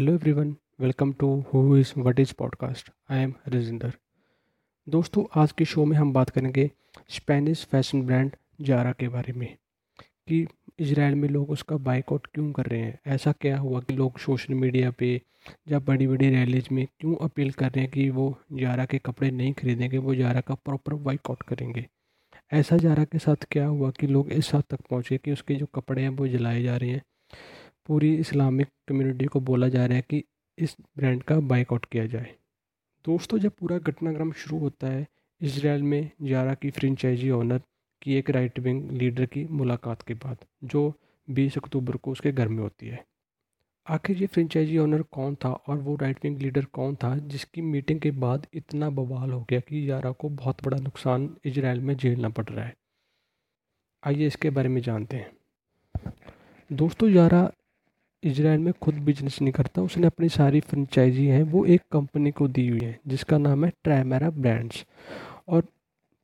Hello everyone, welcome to who is what is podcast. I am Rajinder. दोस्तों, आज के show में हम बात करेंगे स्पेनिश फैशन ब्रांड जारा के बारे में कि इजराइल में लोग उसका बाइकआउट क्यों कर रहे हैं। ऐसा क्या हुआ कि लोग सोशल मीडिया पे या बड़ी बड़ी रैलीज में क्यों अपील कर रहे हैं कि वो जारा के कपड़े नहीं खरीदेंगे, वो जारा का प्रॉपर बाइकआउट करेंगे। ऐसा जारा के साथ क्या हुआ कि लोग इस हद तक पहुँचे कि उसके जो कपड़े हैं वो जलाए जा रहे हैं। पूरी इस्लामिक कम्युनिटी को बोला जा रहा है कि इस ब्रांड का बाइकआउट किया जाए। दोस्तों, जब पूरा घटनाक्रम शुरू होता है, इजराइल में जारा की फ्रेंचाइजी ओनर की एक राइट विंग लीडर की मुलाकात के बाद, जो 20 अक्टूबर को उसके घर में होती है। आखिर ये फ्रेंचाइजी ओनर कौन था और वो राइट विंग लीडर कौन था जिसकी मीटिंग के बाद इतना बवाल हो गया कि जारा को बहुत बड़ा नुकसान इजराइल में झेलना पड़ रहा है। आइए इसके बारे में जानते हैं। दोस्तों, जारा इजराइल में खुद बिजनेस नहीं करता, उसने अपनी सारी फ्रेंचाइजी है वो एक कंपनी को दी हुई है जिसका नाम है ट्रामारा ब्रांड्स। और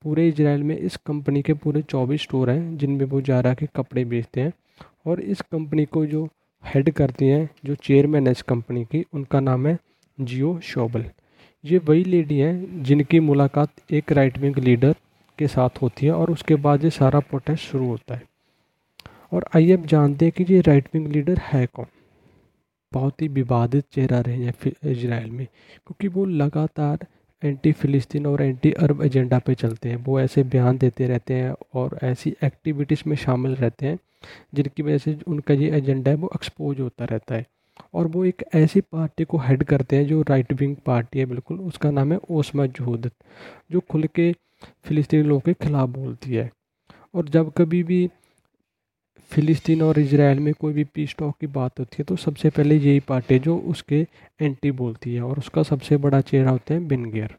पूरे इजराइल में इस कंपनी के पूरे 24 स्टोर हैं जिनमें वो जारा के कपड़े बेचते हैं। और इस कंपनी को जो हेड करती हैं, जो चेयरमैन है इस कंपनी की, उनका नाम है जियो शोबल। ये वही लेडी हैं जिनकी मुलाकात एक राइट विंग लीडर के साथ होती है और उसके बाद ये सारा प्रोटेस्ट शुरू होता है। और आइए अब जानते हैं कि ये राइट विंग लीडर है कौन। बहुत ही विवादित चेहरा रहे हैं इजराइल में, क्योंकि वो लगातार एंटी फिलिस्तीन और एंटी अरब एजेंडा पे चलते हैं। वो ऐसे बयान देते रहते हैं और ऐसी एक्टिविटीज़ में शामिल रहते हैं जिनकी वजह से उनका ये एजेंडा है वो एक्सपोज होता रहता है। और वो एक ऐसी पार्टी को हेड करते हैं जो राइट विंग पार्टी है बिल्कुल, उसका नाम है ओस्मा यहूदित, जो खुल के फिलिस्तीनी लोगों के खिलाफ बोलती है। और जब कभी भी फिलिस्तीन और इजराइल में कोई भी पीस टॉक की बात होती है तो सबसे पहले यही पार्टी जो उसके एंटी बोलती है। और उसका सबसे बड़ा चेहरा होता है बेन गिर।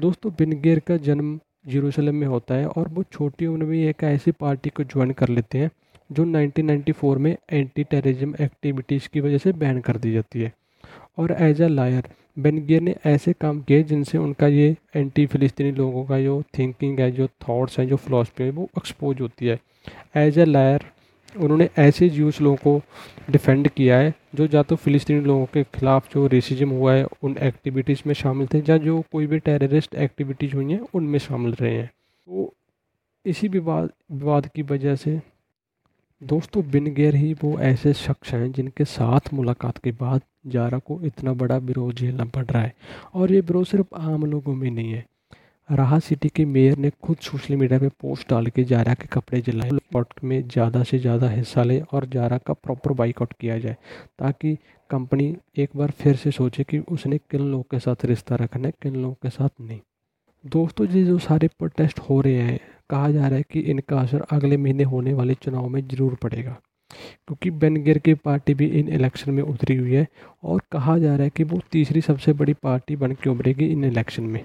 दोस्तों, बेन गिर का जन्म जेरूसलम में होता है और वो छोटी उम्र में एक ऐसी पार्टी को ज्वाइन कर लेते हैं जो 1994 में एंटी टेररिज्म एक्टिविटीज़ की वजह से बैन कर दी जाती है। और एज अ लायर बेन गिर ने ऐसे काम किए जिनसे उनका ये एंटी फिलिस्तीनी लोगों का जो थिंकिंग है, जो थाट्स हैं, जो फिलॉसफी है, वो एक्सपोज होती है। एज अ लायर उन्होंने ऐसे ज्यूस लोगों को डिफेंड किया है जो या तो फिलिस्तीनी लोगों के खिलाफ जो रेसिज्म हुआ है उन एक्टिविटीज़ में शामिल थे, या जो कोई भी टेररिस्ट एक्टिविटीज़ हुई हैं उनमें शामिल रहे हैं। तो इसी विवाद की वजह से दोस्तों बेन गिर ही वो ऐसे शख्स हैं जिनके साथ मुलाकात के बाद जारा को इतना बड़ा विरोध झेलना पड़ रहा है। और ये विरोध सिर्फ आम लोगों में नहीं है। राहा सिटी के मेयर ने खुद सोशल मीडिया पे पोस्ट डाल के जारा के कपड़े जलाए, बाइकआउट में ज़्यादा से ज़्यादा हिस्सा लें और जारा का प्रॉपर बाइकआउट किया जाए ताकि कंपनी एक बार फिर से सोचे कि उसने किन लोगों के साथ रिश्ता रखना है, किन लोगों के साथ नहीं। दोस्तों, ये जो सारे प्रोटेस्ट हो रहे हैं, कहा जा रहा है कि इनका असर अगले महीने होने वाले चुनाव में ज़रूर पड़ेगा, क्योंकि बेन गिर की पार्टी भी इन इलेक्शन में उतरी हुई है और कहा जा रहा है कि वो तीसरी सबसे बड़ी पार्टी बन के उभरेगी इन इलेक्शन में।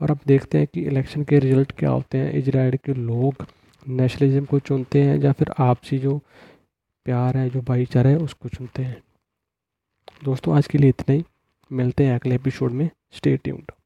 और अब देखते हैं कि इलेक्शन के रिजल्ट क्या होते हैं। इजराइल के लोग नेशनलिज्म को चुनते हैं या फिर आपसी जो प्यार है, जो भाईचारा है, उसको चुनते हैं। दोस्तों, आज के लिए इतना ही। मिलते हैं अगले एपिसोड में। Stay tuned.